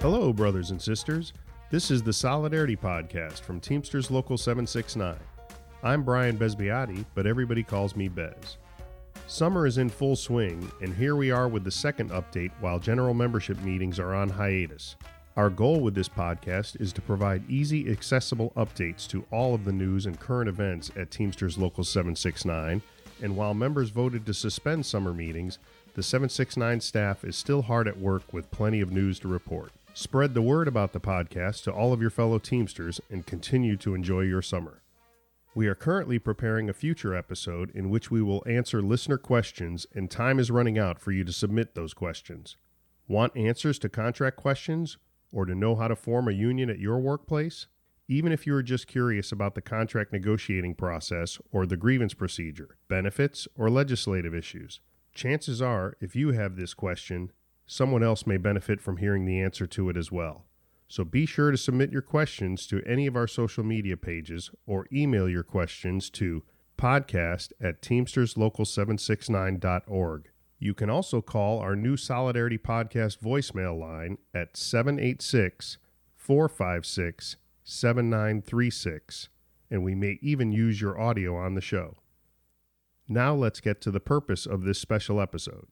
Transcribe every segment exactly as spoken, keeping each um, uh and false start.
Hello, brothers and sisters. This is the Solidarity Podcast from Teamsters Local seven sixty-nine. I'm Brian Bespiati, but everybody calls me Bez. Summer is in full swing, and here we are with the second update while general membership meetings are on hiatus. Our goal with this podcast is to provide easy, accessible updates to all of the news and current events at Teamsters Local seven sixty-nine, and while members voted to suspend summer meetings, the seven sixty-nine staff is still hard at work with plenty of news to report. Spread the word about the podcast to all of your fellow Teamsters and continue to enjoy your summer. We are currently preparing a future episode in which we will answer listener questions, and time is running out for you to submit those questions. Want answers to contract questions? Or to know how to form a union at your workplace? Even if you are just curious about the contract negotiating process or the grievance procedure, benefits, or legislative issues, chances are, if you have this question, someone else may benefit from hearing the answer to it as well. So be sure to submit your questions to any of our social media pages or email your questions to podcast at teamsters local seven sixty-nine dot org. You can also call our new Solidarity Podcast voicemail line at seven eight six, four five six, seven nine three six, and we may even use your audio on the show. Now let's get to the purpose of this special episode.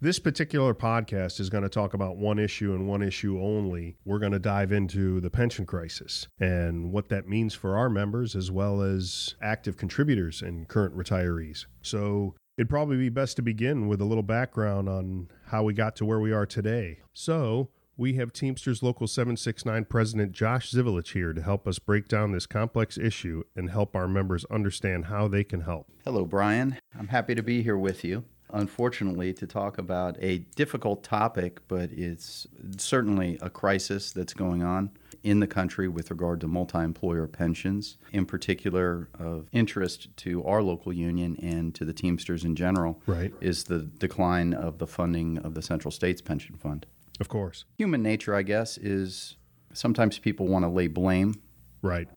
This particular podcast is going to talk about one issue and one issue only. We're going to dive into the pension crisis and what that means for our members as well as active contributors and current retirees. So it'd probably be best to begin with a little background on how we got to where we are today. So we have Teamsters Local seven sixty-nine President Josh Zivalich here to help us break down this complex issue and help our members understand how they can help. Hello, Brian. I'm happy to be here with you. Unfortunately, to talk about a difficult topic, but it's certainly a crisis that's going on in the country with regard to multi-employer pensions, in particular of interest to our local union and to the Teamsters in general, right, is the decline of the funding of the Central States Pension Fund. Of course. Human nature, I guess, is sometimes people want to lay blame, right,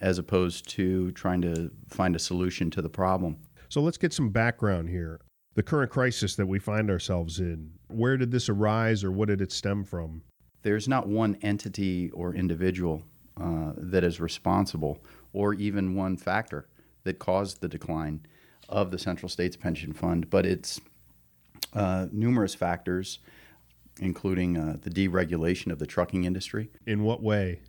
as opposed to trying to find a solution to the problem. So let's get some background here. The current crisis that we find ourselves in, where did this arise or what did it stem from? There's not one entity or individual uh, that is responsible, or even one factor that caused the decline of the Central States Pension Fund, but it's uh, numerous factors, including uh, the deregulation of the trucking industry. In what way?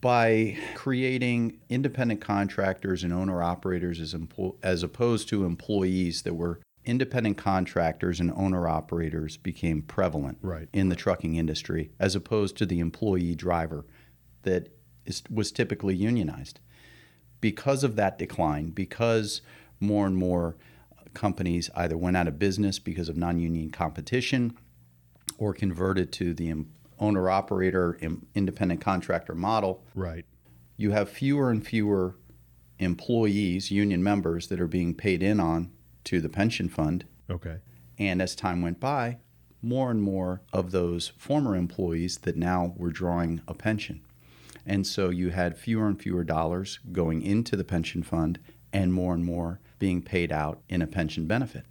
By creating independent contractors and owner-operators as, empo- as opposed to employees that were independent contractors and owner-operators became prevalent, right, in the trucking industry, as opposed to the employee driver that is, was typically unionized. Because of that decline, because more and more companies either went out of business because of non-union competition or converted to the owner-operator independent contractor model, right, you have fewer and fewer employees, union members, that are being paid in on to the pension fund. Okay. And as time went by, more and more of those former employees that now were drawing a pension. And so you had fewer and fewer dollars going into the pension fund and more and more being paid out in a pension benefit.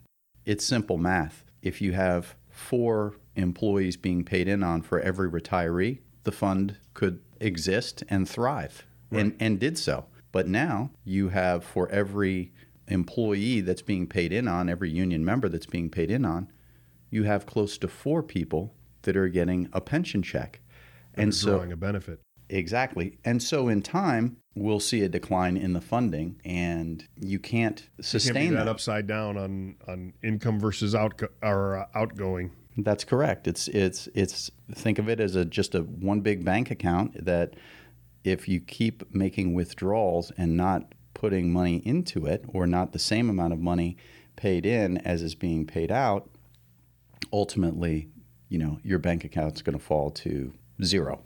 It's simple math. If you have four employees being paid in on for every retiree, the fund could exist and thrive, right, and, and did so. But now you have, for every employee that's being paid in on, every union member that's being paid in on, you have close to four people that are getting a pension check. And, and so drawing a benefit. Exactly. And so in time, we'll see a decline in the funding, and you can't sustain you can't be that, that upside down on, on income versus outgo- or, uh, outgoing. That's correct. It's, it's, it's, think of it as a, just a one big bank account that if you keep making withdrawals and not putting money into it, or not the same amount of money paid in as is being paid out, ultimately, you know, your bank account's going to fall to zero.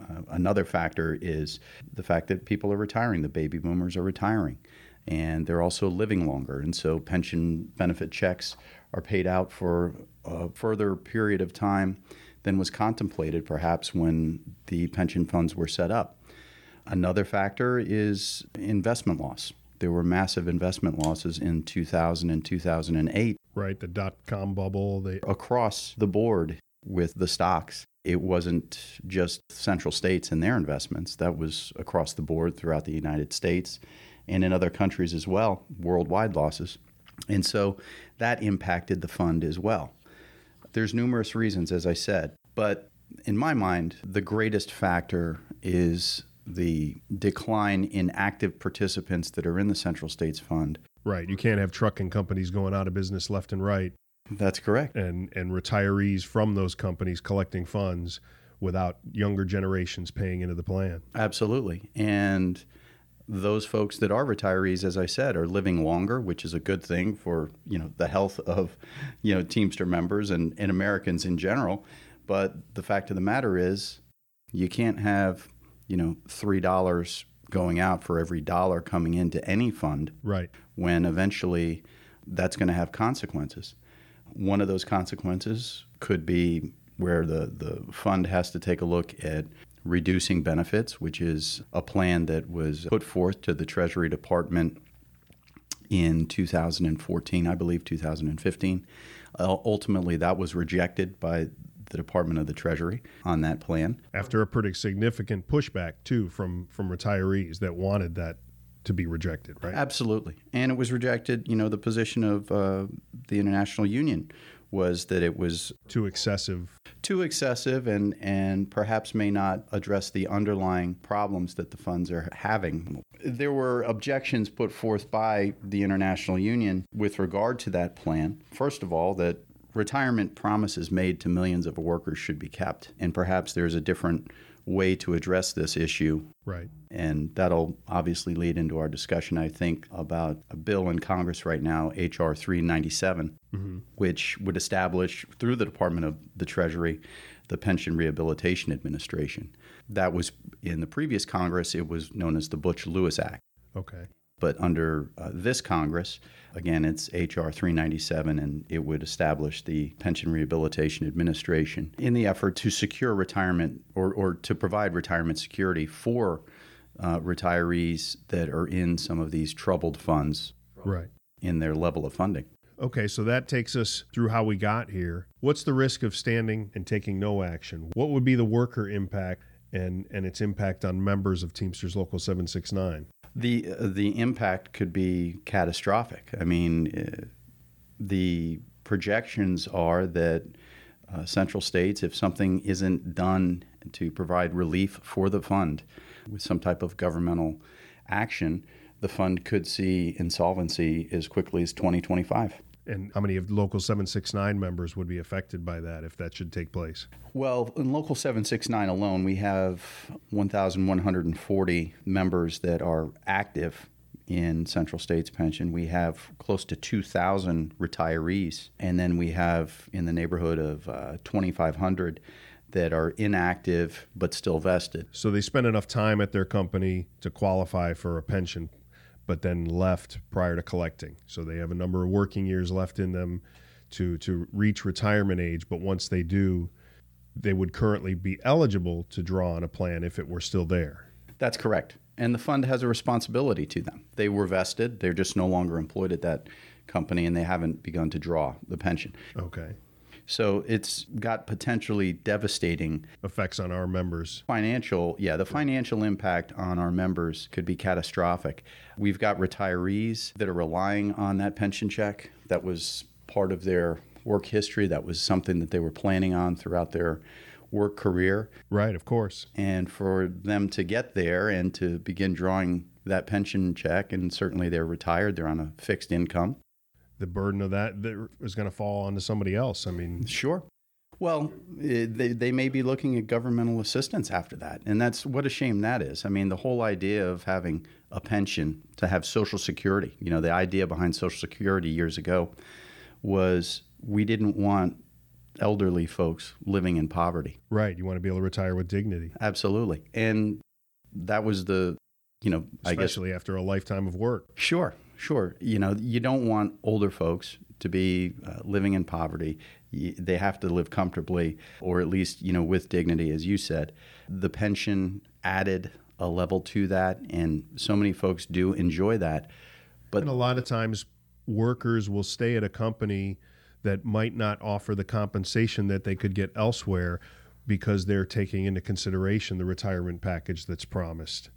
Uh, another factor is the fact that people are retiring. The baby boomers are retiring, and they're also living longer. And so pension benefit checks are paid out for a further period of time than was contemplated, perhaps, when the pension funds were set up. Another factor is investment loss. There were massive investment losses in two thousand and two thousand eight. Right, the dot-com bubble. They... Across the board, with the stocks. It wasn't just Central States and their investments. That was across the board throughout the United States and in other countries as well, worldwide losses. And so that impacted the fund as well. There's numerous reasons, as I said, but in my mind, the greatest factor is the decline in active participants that are in the Central States Fund. Right. You can't have trucking companies going out of business left and right. That's correct. And and retirees from those companies collecting funds without younger generations paying into the plan. Absolutely. And those folks that are retirees, as I said, are living longer, which is a good thing for, you know, the health of, you know, Teamster members and, and Americans in general. But the fact of the matter is you can't have, you know, three dollars going out for every dollar coming into any fund. Right. When eventually that's going to have consequences. One of those consequences could be where the, the fund has to take a look at reducing benefits, which is a plan that was put forth to the Treasury Department in two thousand fourteen, I believe two thousand fifteen. Uh, ultimately, that was rejected by the Department of the Treasury on that plan. After a pretty significant pushback, too, from, from retirees that wanted that to be rejected, right? Absolutely. And it was rejected, you know, the position of uh, the International Union was that it was too excessive. Too excessive and, and perhaps may not address the underlying problems that the funds are having. There were objections put forth by the International Union with regard to that plan. First of all, that retirement promises made to millions of workers should be kept, and perhaps there's a different way to address this issue. Right. And that'll obviously lead into our discussion, I think, about a bill in Congress right now, H R three ninety-seven, mm-hmm. which would establish, through the Department of the Treasury, the Pension Rehabilitation Administration. That was, in the previous Congress, it was known as the Butch-Lewis Act. Okay. But under uh, this Congress, again, it's H R three ninety-seven, and it would establish the Pension Rehabilitation Administration in the effort to secure retirement or, or to provide retirement security for uh, retirees that are in some of these troubled funds right. in their level of funding. Okay, so that takes us through how we got here. What's the risk of standing and taking no action? What would be the worker impact and, and its impact on members of Teamsters Local seven sixty-nine? The the impact could be catastrophic. I mean, the projections are that uh, Central States, if something isn't done to provide relief for the fund with some type of governmental action, the fund could see insolvency as quickly as twenty twenty-five. And how many of Local seven sixty-nine members would be affected by that if that should take place? Well, in Local seven sixty-nine alone, we have one thousand one hundred forty members that are active in Central States Pension. We have close to two thousand retirees, and then we have in the neighborhood of uh, twenty-five hundred that are inactive but still vested. So they spend enough time at their company to qualify for a pension but then left prior to collecting. So they have a number of working years left in them to, to reach retirement age, but once they do, they would currently be eligible to draw on a plan if it were still there. That's correct. And the fund has a responsibility to them. They were vested. They're just no longer employed at that company, and they haven't begun to draw the pension. Okay. So it's got potentially devastating effects on our members. Financial, yeah, the financial impact on our members could be catastrophic. We've got retirees that are relying on that pension check. That was part of their work history. That was something that they were planning on throughout their work career. Right, of course. And for them to get there and to begin drawing that pension check, and certainly they're retired, they're on a fixed income. The burden of that is going to fall onto somebody else. I mean, sure. Well, they they may be looking at governmental assistance after that, and that's what a shame that is. I mean, the whole idea of having a pension to have Social Security, you know, the idea behind Social Security years ago was we didn't want elderly folks living in poverty. Right. You want to be able to retire with dignity. Absolutely, and that was the, you know, especially I guess especially after a lifetime of work. Sure. Sure. You know, you don't want older folks to be uh, living in poverty. You, they have to live comfortably, or at least, you know, with dignity, as you said. The pension added a level to that, and so many folks do enjoy that. But and a lot of times workers will stay at a company that might not offer the compensation that they could get elsewhere because they're taking into consideration the retirement package that's promised.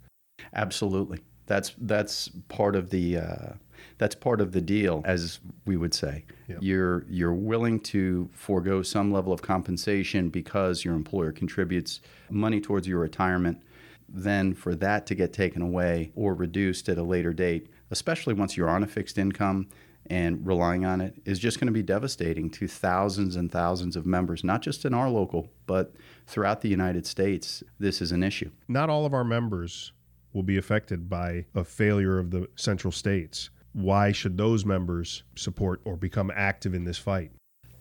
Absolutely. That's that's part of the uh, that's part of the deal, as we would say. Yep. You're you're willing to forego some level of compensation because your employer contributes money towards your retirement. Then for that to get taken away or reduced at a later date, especially once you're on a fixed income and relying on it, is just going to be devastating to thousands and thousands of members, not just in our local, but throughout the United States. This is an issue. Not all of our members will be affected by a failure of the Central States. Why should those members support or become active in this fight?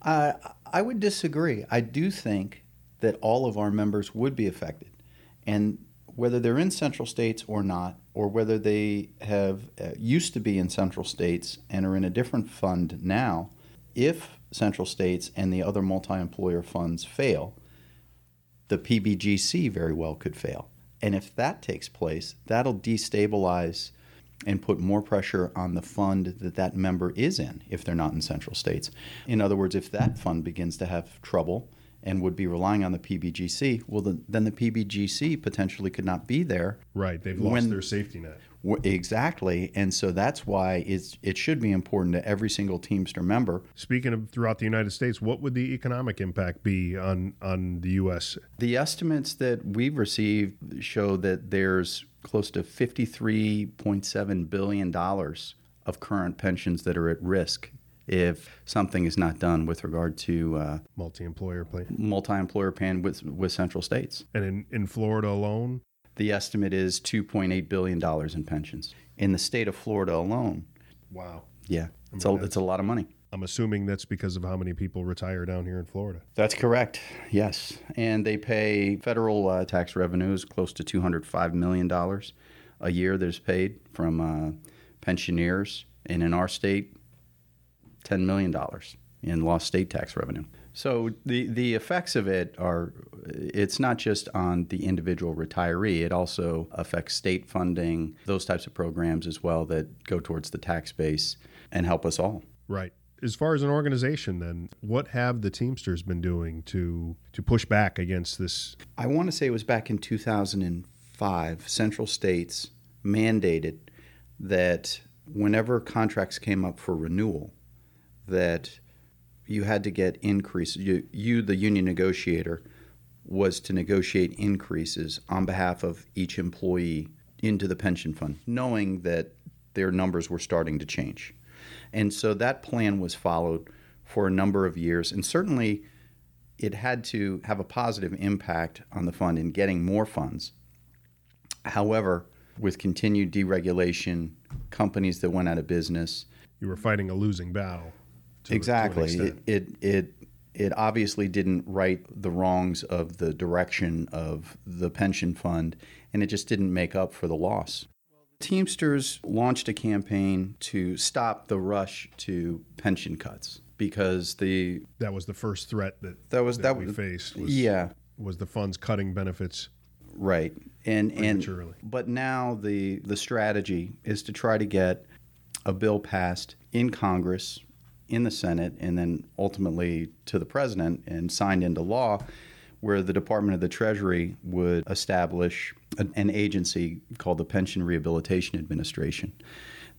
Uh, I would disagree. I do think that all of our members would be affected. And whether they're in Central States or not, or whether they have uh, used to be in Central States and are in a different fund now, if Central States and the other multi-employer funds fail, the P B G C very well could fail. And if that takes place, that'll destabilize and put more pressure on the fund that that member is in if they're not in Central States. In other words, if that fund begins to have trouble and would be relying on the P B G C, well, the, then the P B G C potentially could not be there. Right, they've lost when, their safety net. W- exactly, and so that's why it's, it should be important to every single Teamster member. Speaking of throughout the United States, what would the economic impact be on, on the U S? The estimates that we've received show that there's close to fifty-three point seven billion dollars of current pensions that are at risk if something is not done with regard to uh, multi-employer plan, multi-employer plan with, with Central States. And in, in Florida alone? The estimate is two point eight billion dollars in pensions. In the state of Florida alone. Wow. Yeah, I it's, mean, a, it's a lot of money. I'm assuming that's because of how many people retire down here in Florida. That's correct, yes. And they pay federal uh, tax revenues close to two hundred five million dollars a year that is paid from uh, pensioners. And in our state, ten million dollars in lost state tax revenue. So the, the effects of it are, it's not just on the individual retiree, it also affects state funding, those types of programs as well that go towards the tax base and help us all. Right. As far as an organization then, what have the Teamsters been doing to, to push back against this? I want to say it was back in two thousand five, Central States mandated that whenever contracts came up for renewal, that you had to get increases. You, you, the union negotiator, was to negotiate increases on behalf of each employee into the pension fund, knowing that their numbers were starting to change. And so that plan was followed for a number of years, and certainly it had to have a positive impact on the fund in getting more funds. However, with continued deregulation, companies that went out of business... You were fighting a losing battle. Exactly. It, it it it obviously didn't right the wrongs of the direction of the pension fund, and it just didn't make up for the loss. Teamsters launched a campaign to stop the rush to pension cuts because the that was the first threat that that was that, that we was, faced. Was, yeah, was the funds cutting benefits. Right, and and but now the the strategy is to try to get a bill passed in Congress, in the Senate, and then ultimately to the president and signed into law, where the Department of the Treasury would establish an agency called the Pension Rehabilitation Administration.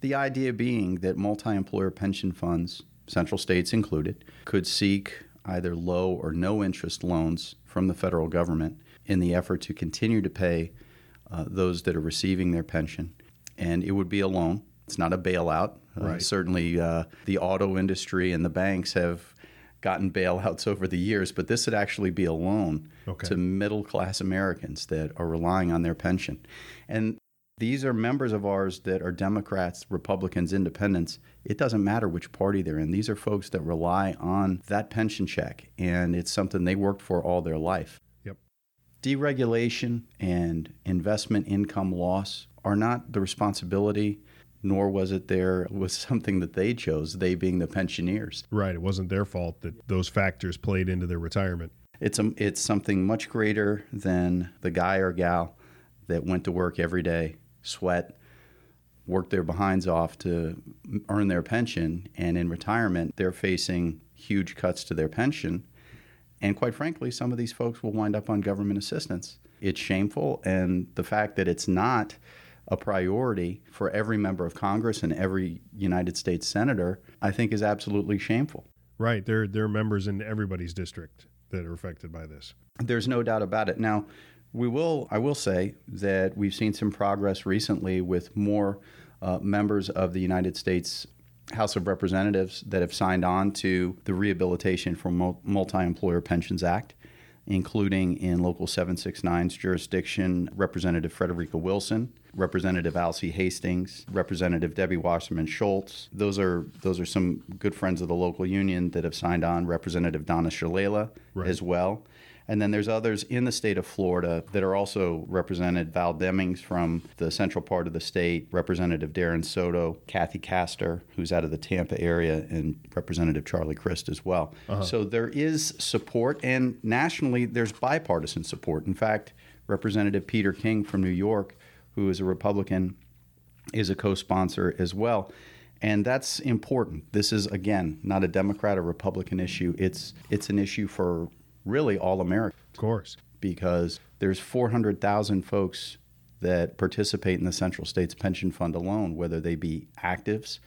The idea being that multi-employer pension funds, Central States included, could seek either low or no interest loans from the federal government in the effort to continue to pay uh, those that are receiving their pension. And it would be a loan. It's not a bailout. Right. Uh, certainly uh, the auto industry and the banks have gotten bailouts over the years, but this would actually be a loan okay. to middle-class Americans that are relying on their pension. And these are members of ours that are Democrats, Republicans, Independents. It doesn't matter which party they're in. These are folks that rely on that pension check, and it's something they worked for all their life. Yep. Deregulation and investment income loss are not the responsibility, nor was it there was something that they chose, they being the pensioners. Right, it wasn't their fault that those factors played into their retirement. It's a, it's something much greater than the guy or gal that went to work every day, sweat, worked their behinds off to earn their pension, and in retirement, they're facing huge cuts to their pension. And quite frankly, some of these folks will wind up on government assistance. It's shameful, and the fact that it's not a priority for every member of Congress and every United States senator, I think is absolutely shameful. Right. There, there are members in everybody's district that are affected by this. There's no doubt about it. Now, we will, I will say that we've seen some progress recently with more uh, members of the United States House of Representatives that have signed on to the Rehabilitation for Multi-Employer Pensions Act, including in Local seven sixty-nine's jurisdiction, Representative Frederica Wilson, Representative Alcee Hastings, Representative Debbie Wasserman Schultz. Those are those are some good friends of the local union that have signed on, Representative Donna Shalala right. as well. And then there's others in the state of Florida that are also represented, Val Demings from the central part of the state, Representative Darren Soto, Kathy Castor, who's out of the Tampa area, and Representative Charlie Crist as well. Uh-huh. So there is support, and nationally there's bipartisan support. In fact, Representative Peter King from New York, who is a Republican, is a co-sponsor as well. And that's important. This is, again, not a Democrat or Republican issue. It's it's an issue for really all Americans. Of course. Because there's four hundred thousand folks that participate in the Central States Pension Fund alone, whether they be actives,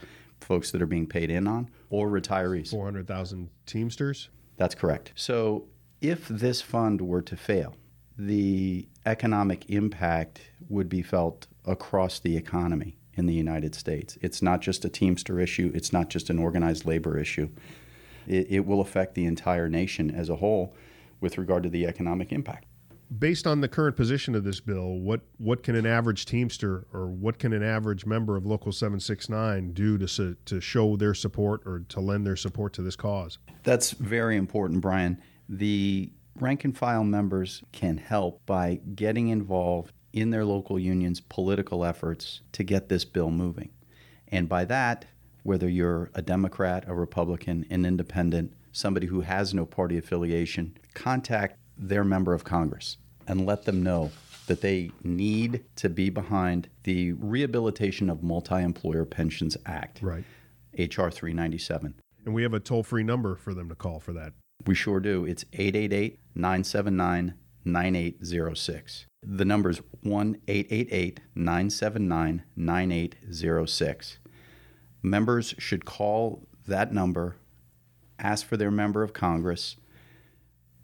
folks that are being paid in on, or retirees. four hundred thousand Teamsters? That's correct. So if this fund were to fail, the economic impact would be felt across the economy in the United States. It's not just a Teamster issue. It's not just an organized labor issue. It, it will affect the entire nation as a whole with regard to the economic impact. Based on the current position of this bill, what, what can an average Teamster or what can an average member of Local seven sixty-nine do to to show their support or to lend their support to this cause? That's very important, Brian. The rank and file members can help by getting involved in their local union's political efforts to get this bill moving. And by that, whether you're a Democrat, a Republican, an independent, somebody who has no party affiliation, contact their member of Congress and let them know that they need to be behind the Rehabilitation of Multi-Employer Pensions Act, right. H R three ninety-seven. And we have a toll-free number for them to call for that. We sure do. It's eight eight eight, nine seven nine, nine eight zero six. The number is one eight eight eight, nine seven nine, nine eight zero six. Members should call that number, ask for their member of Congress,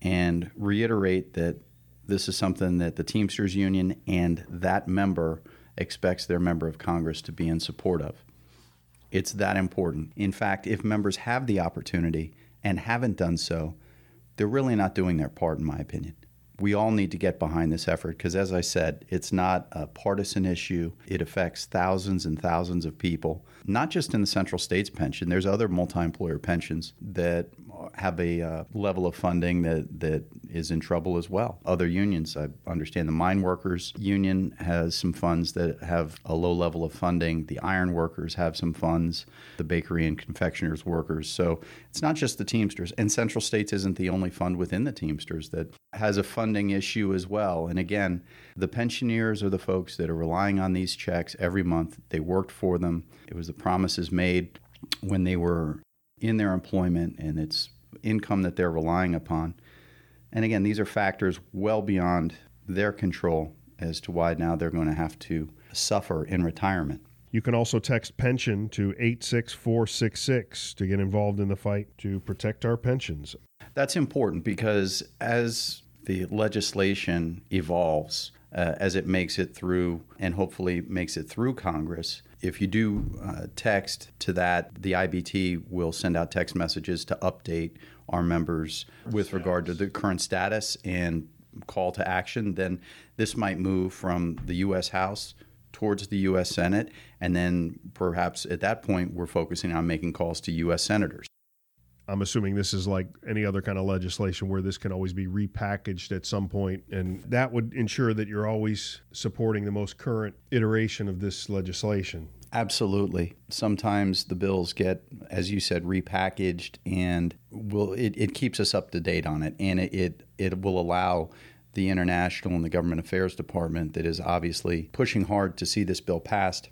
and reiterate that this is something that the Teamsters Union and that member expects their member of Congress to be in support of. It's that important. In fact, if members have the opportunity and haven't done so, they're really not doing their part, in my opinion. We all need to get behind this effort because, as I said, it's not a partisan issue. It affects thousands and thousands of people, not just in the Central States pension. There's other multi-employer pensions that have a uh, level of funding that, that is in trouble as well. Other unions, I understand the mine workers union has some funds that have a low level of funding. The iron workers have some funds, the bakery and confectioners workers. So it's not just the Teamsters. And Central States isn't the only fund within the Teamsters that has a funding issue as well. And again, the pensioners are the folks that are relying on these checks every month. They worked for them. It was the promises made when they were in their employment, and it's income that they're relying upon. And again, these are factors well beyond their control as to why now they're going to have to suffer in retirement. You can also text pension to eight six four six six to get involved in the fight to protect our pensions. That's important because as the legislation evolves, uh, as it makes it through and hopefully makes it through Congress, if you do uh, text to that, the I B T will send out text messages to update our members with status. Regard to the current status and call to action. Then this might move from the U S House towards the U S Senate, and then perhaps at that point we're focusing on making calls to U S senators. I'm assuming this is like any other kind of legislation where this can always be repackaged at some point, and that would ensure that you're always supporting the most current iteration of this legislation. Absolutely. Sometimes the bills get, as you said, repackaged, and will it, it keeps us up to date on it, and it, it, it will allow the International and the Government Affairs Department that is obviously pushing hard to see this bill passed,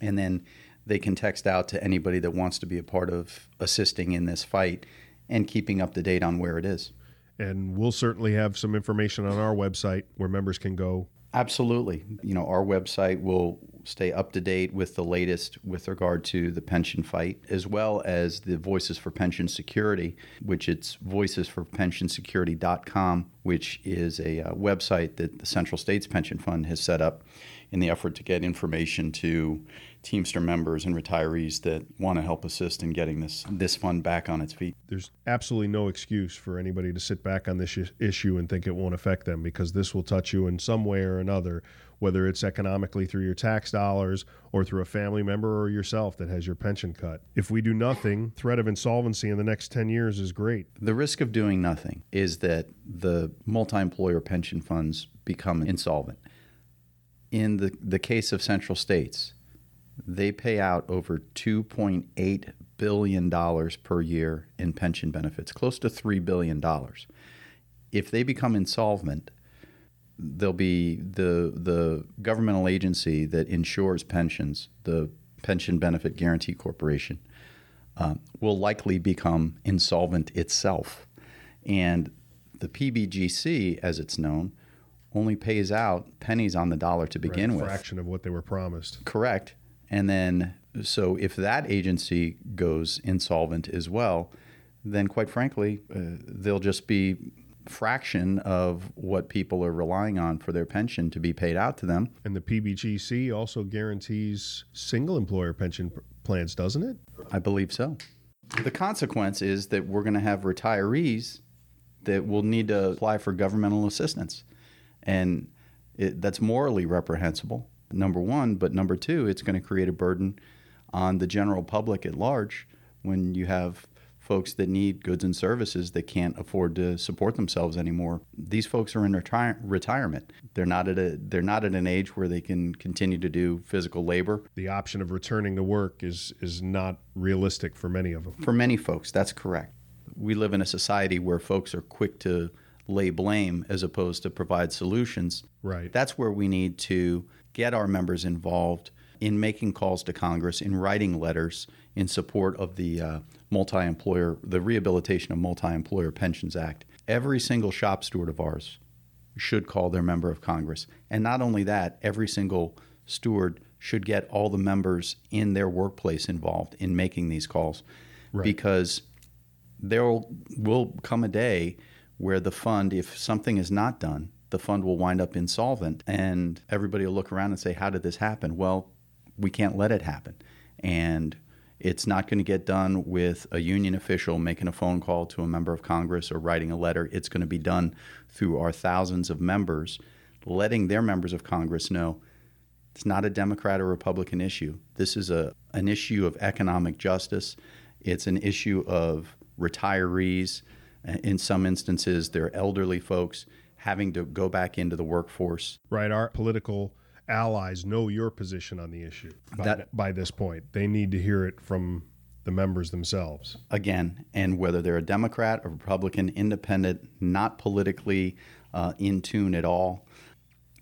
and then they can text out to anybody that wants to be a part of assisting in this fight and keeping up to date on where it is. And we'll certainly have some information on our website where members can go. Absolutely. You know, our website will stay up to date with the latest with regard to the pension fight, as well as the Voices for Pension Security, which it's voices for pension security dot com, which is a uh, website that the Central States Pension Fund has set up in the effort to get information to Teamster members and retirees that want to help assist in getting this, this fund back on its feet. There's absolutely no excuse for anybody to sit back on this issue and think it won't affect them, because this will touch you in some way or another, whether it's economically through your tax dollars or through a family member or yourself that has your pension cut. If we do nothing, threat of insolvency in the next ten years is great. The risk of doing nothing is that the multi-employer pension funds become insolvent. In the, the case of Central States, they pay out over two point eight billion dollars per year in pension benefits, close to three billion dollars. If they become insolvent, there'll be the the governmental agency that insures pensions, the Pension Benefit Guarantee Corporation, uh, will likely become insolvent itself. And the P B G C, as it's known, only pays out pennies on the dollar to begin with. Right, a fraction of what they were promised. Correct. And then, so if that agency goes insolvent as well, then quite frankly, uh, they'll just be fraction of what people are relying on for their pension to be paid out to them. And the P B G C also guarantees single employer pension plans, doesn't it? I believe so. The consequence is that we're going to have retirees that will need to apply for governmental assistance. And it, that's morally reprehensible, number one. But number two, it's going to create a burden on the general public at large when you have folks that need goods and services that can't afford to support themselves anymore. These folks are in retire- retirement. They're not at a they're not at an age where they can continue to do physical labor. The option of returning to work is is not realistic for many of them. For many folks, that's correct. We live in a society where folks are quick to lay blame as opposed to provide solutions. Right. That's where we need to get our members involved in making calls to Congress, in writing letters in support of the uh, multi-employer, the Rehabilitation of Multi-Employer Pensions Act. Every single shop steward of ours should call their member of Congress. And not only that, every single steward should get all the members in their workplace involved in making these calls. Right. Because there will come a day where the fund, if something is not done, the fund will wind up insolvent, and everybody will look around and say, how did this happen? Well, we can't let it happen. And it's not going to get done with a union official making a phone call to a member of Congress or writing a letter. It's going to be done through our thousands of members, letting their members of Congress know it's not a Democrat or Republican issue. This is a an issue of economic justice. It's an issue of retirees. In some instances, they're elderly folks having to go back into the workforce. Right. Our political allies know your position on the issue by, that, by this point. They need to hear it from the members themselves. Again, and whether they're a Democrat, a Republican, independent, not politically uh, in tune at all,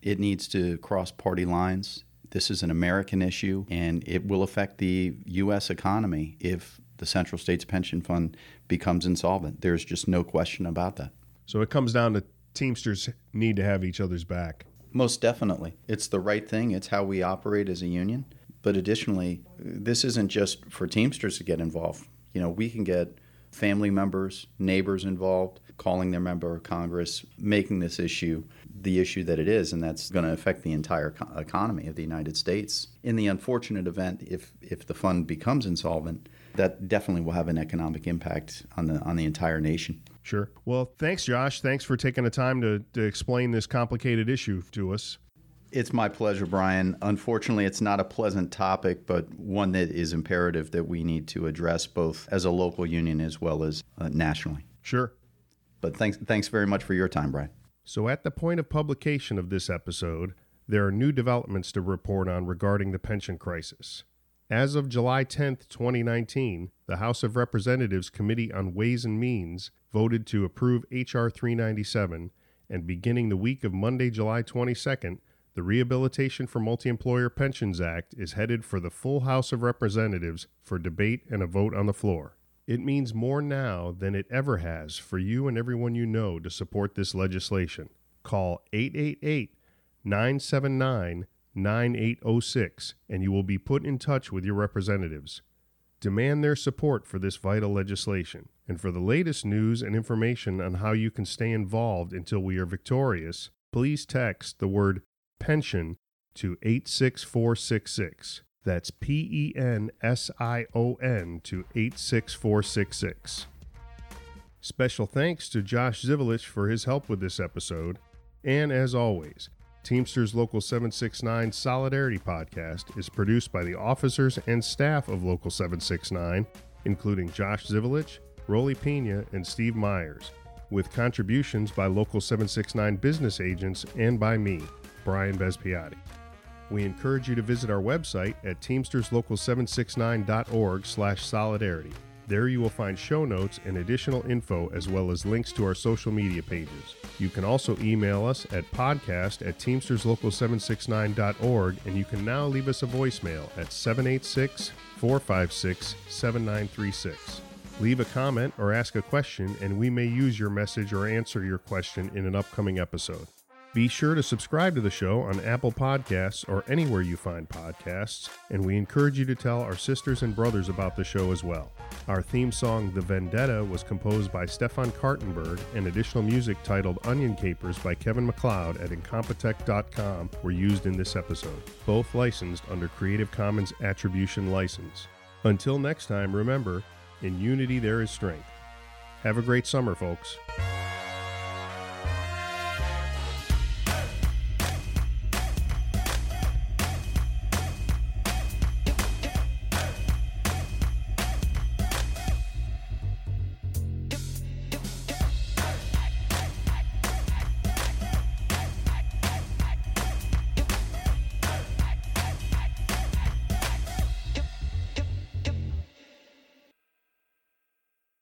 it needs to cross party lines. This is an American issue, and it will affect the U S economy if the Central States Pension Fund becomes insolvent. There's just no question about that. So it comes down to Teamsters need to have each other's back. Most definitely. It's the right thing. It's how we operate as a union. But additionally, this isn't just for Teamsters to get involved. You know, we can get family members, neighbors involved, calling their member of Congress, making this issue the issue that it is, and that's going to affect the entire co- economy of the United States. In the unfortunate event, if if the fund becomes insolvent, that definitely will have an economic impact on the on the entire nation. Sure. Well, thanks, Josh. Thanks for taking the time to, to explain this complicated issue to us. It's my pleasure, Brian. Unfortunately, it's not a pleasant topic, but one that is imperative that we need to address both as a local union as well as uh, nationally. Sure. But thanks, thanks very much for your time, Brian. So at the point of publication of this episode, there are new developments to report on regarding the pension crisis. As of July tenth, twenty nineteen, the House of Representatives Committee on Ways and Means voted to approve H R three ninety-seven, and beginning the week of Monday, July twenty-second, the Rehabilitation for Multiemployer Pensions Act is headed for the full House of Representatives for debate and a vote on the floor. It means more now than it ever has for you and everyone you know to support this legislation. Call eight eight eight, nine seven nine, nine eight zero six and you will be put in touch with your representatives. Demand their support for this vital legislation. And for the latest news and information on how you can stay involved until we are victorious, please text the word PENSION to eight six four six six. That's P E N S I O N to eight six four six six. Special thanks to Josh Zivalich for his help with this episode. And as always, Teamsters Local seven sixty-nine Solidarity Podcast is produced by the officers and staff of Local seven sixty-nine, including Josh Zivalich, Rolly Pina, and Steve Myers, with contributions by Local seven sixty-nine business agents and by me, Brian Bespiati. We encourage you to visit our website at teamsters local seven sixty-nine dot org slash solidarity. There you will find show notes and additional info as well as links to our social media pages. You can also email us at podcast at teamsters local seven sixty-nine dot org, and you can now leave us a voicemail at seven eight six, four five six, seven nine three six. Leave a comment or ask a question, and we may use your message or answer your question in an upcoming episode. Be sure to subscribe to the show on Apple Podcasts or anywhere you find podcasts, and we encourage you to tell our sisters and brothers about the show as well. Our theme song, The Vendetta, was composed by Stefan Kartenberg, and additional music titled Onion Capers by Kevin McLeod at incompetech dot com were used in this episode, both licensed under Creative Commons Attribution License. Until next time, remember, in unity there is strength. Have a great summer, folks.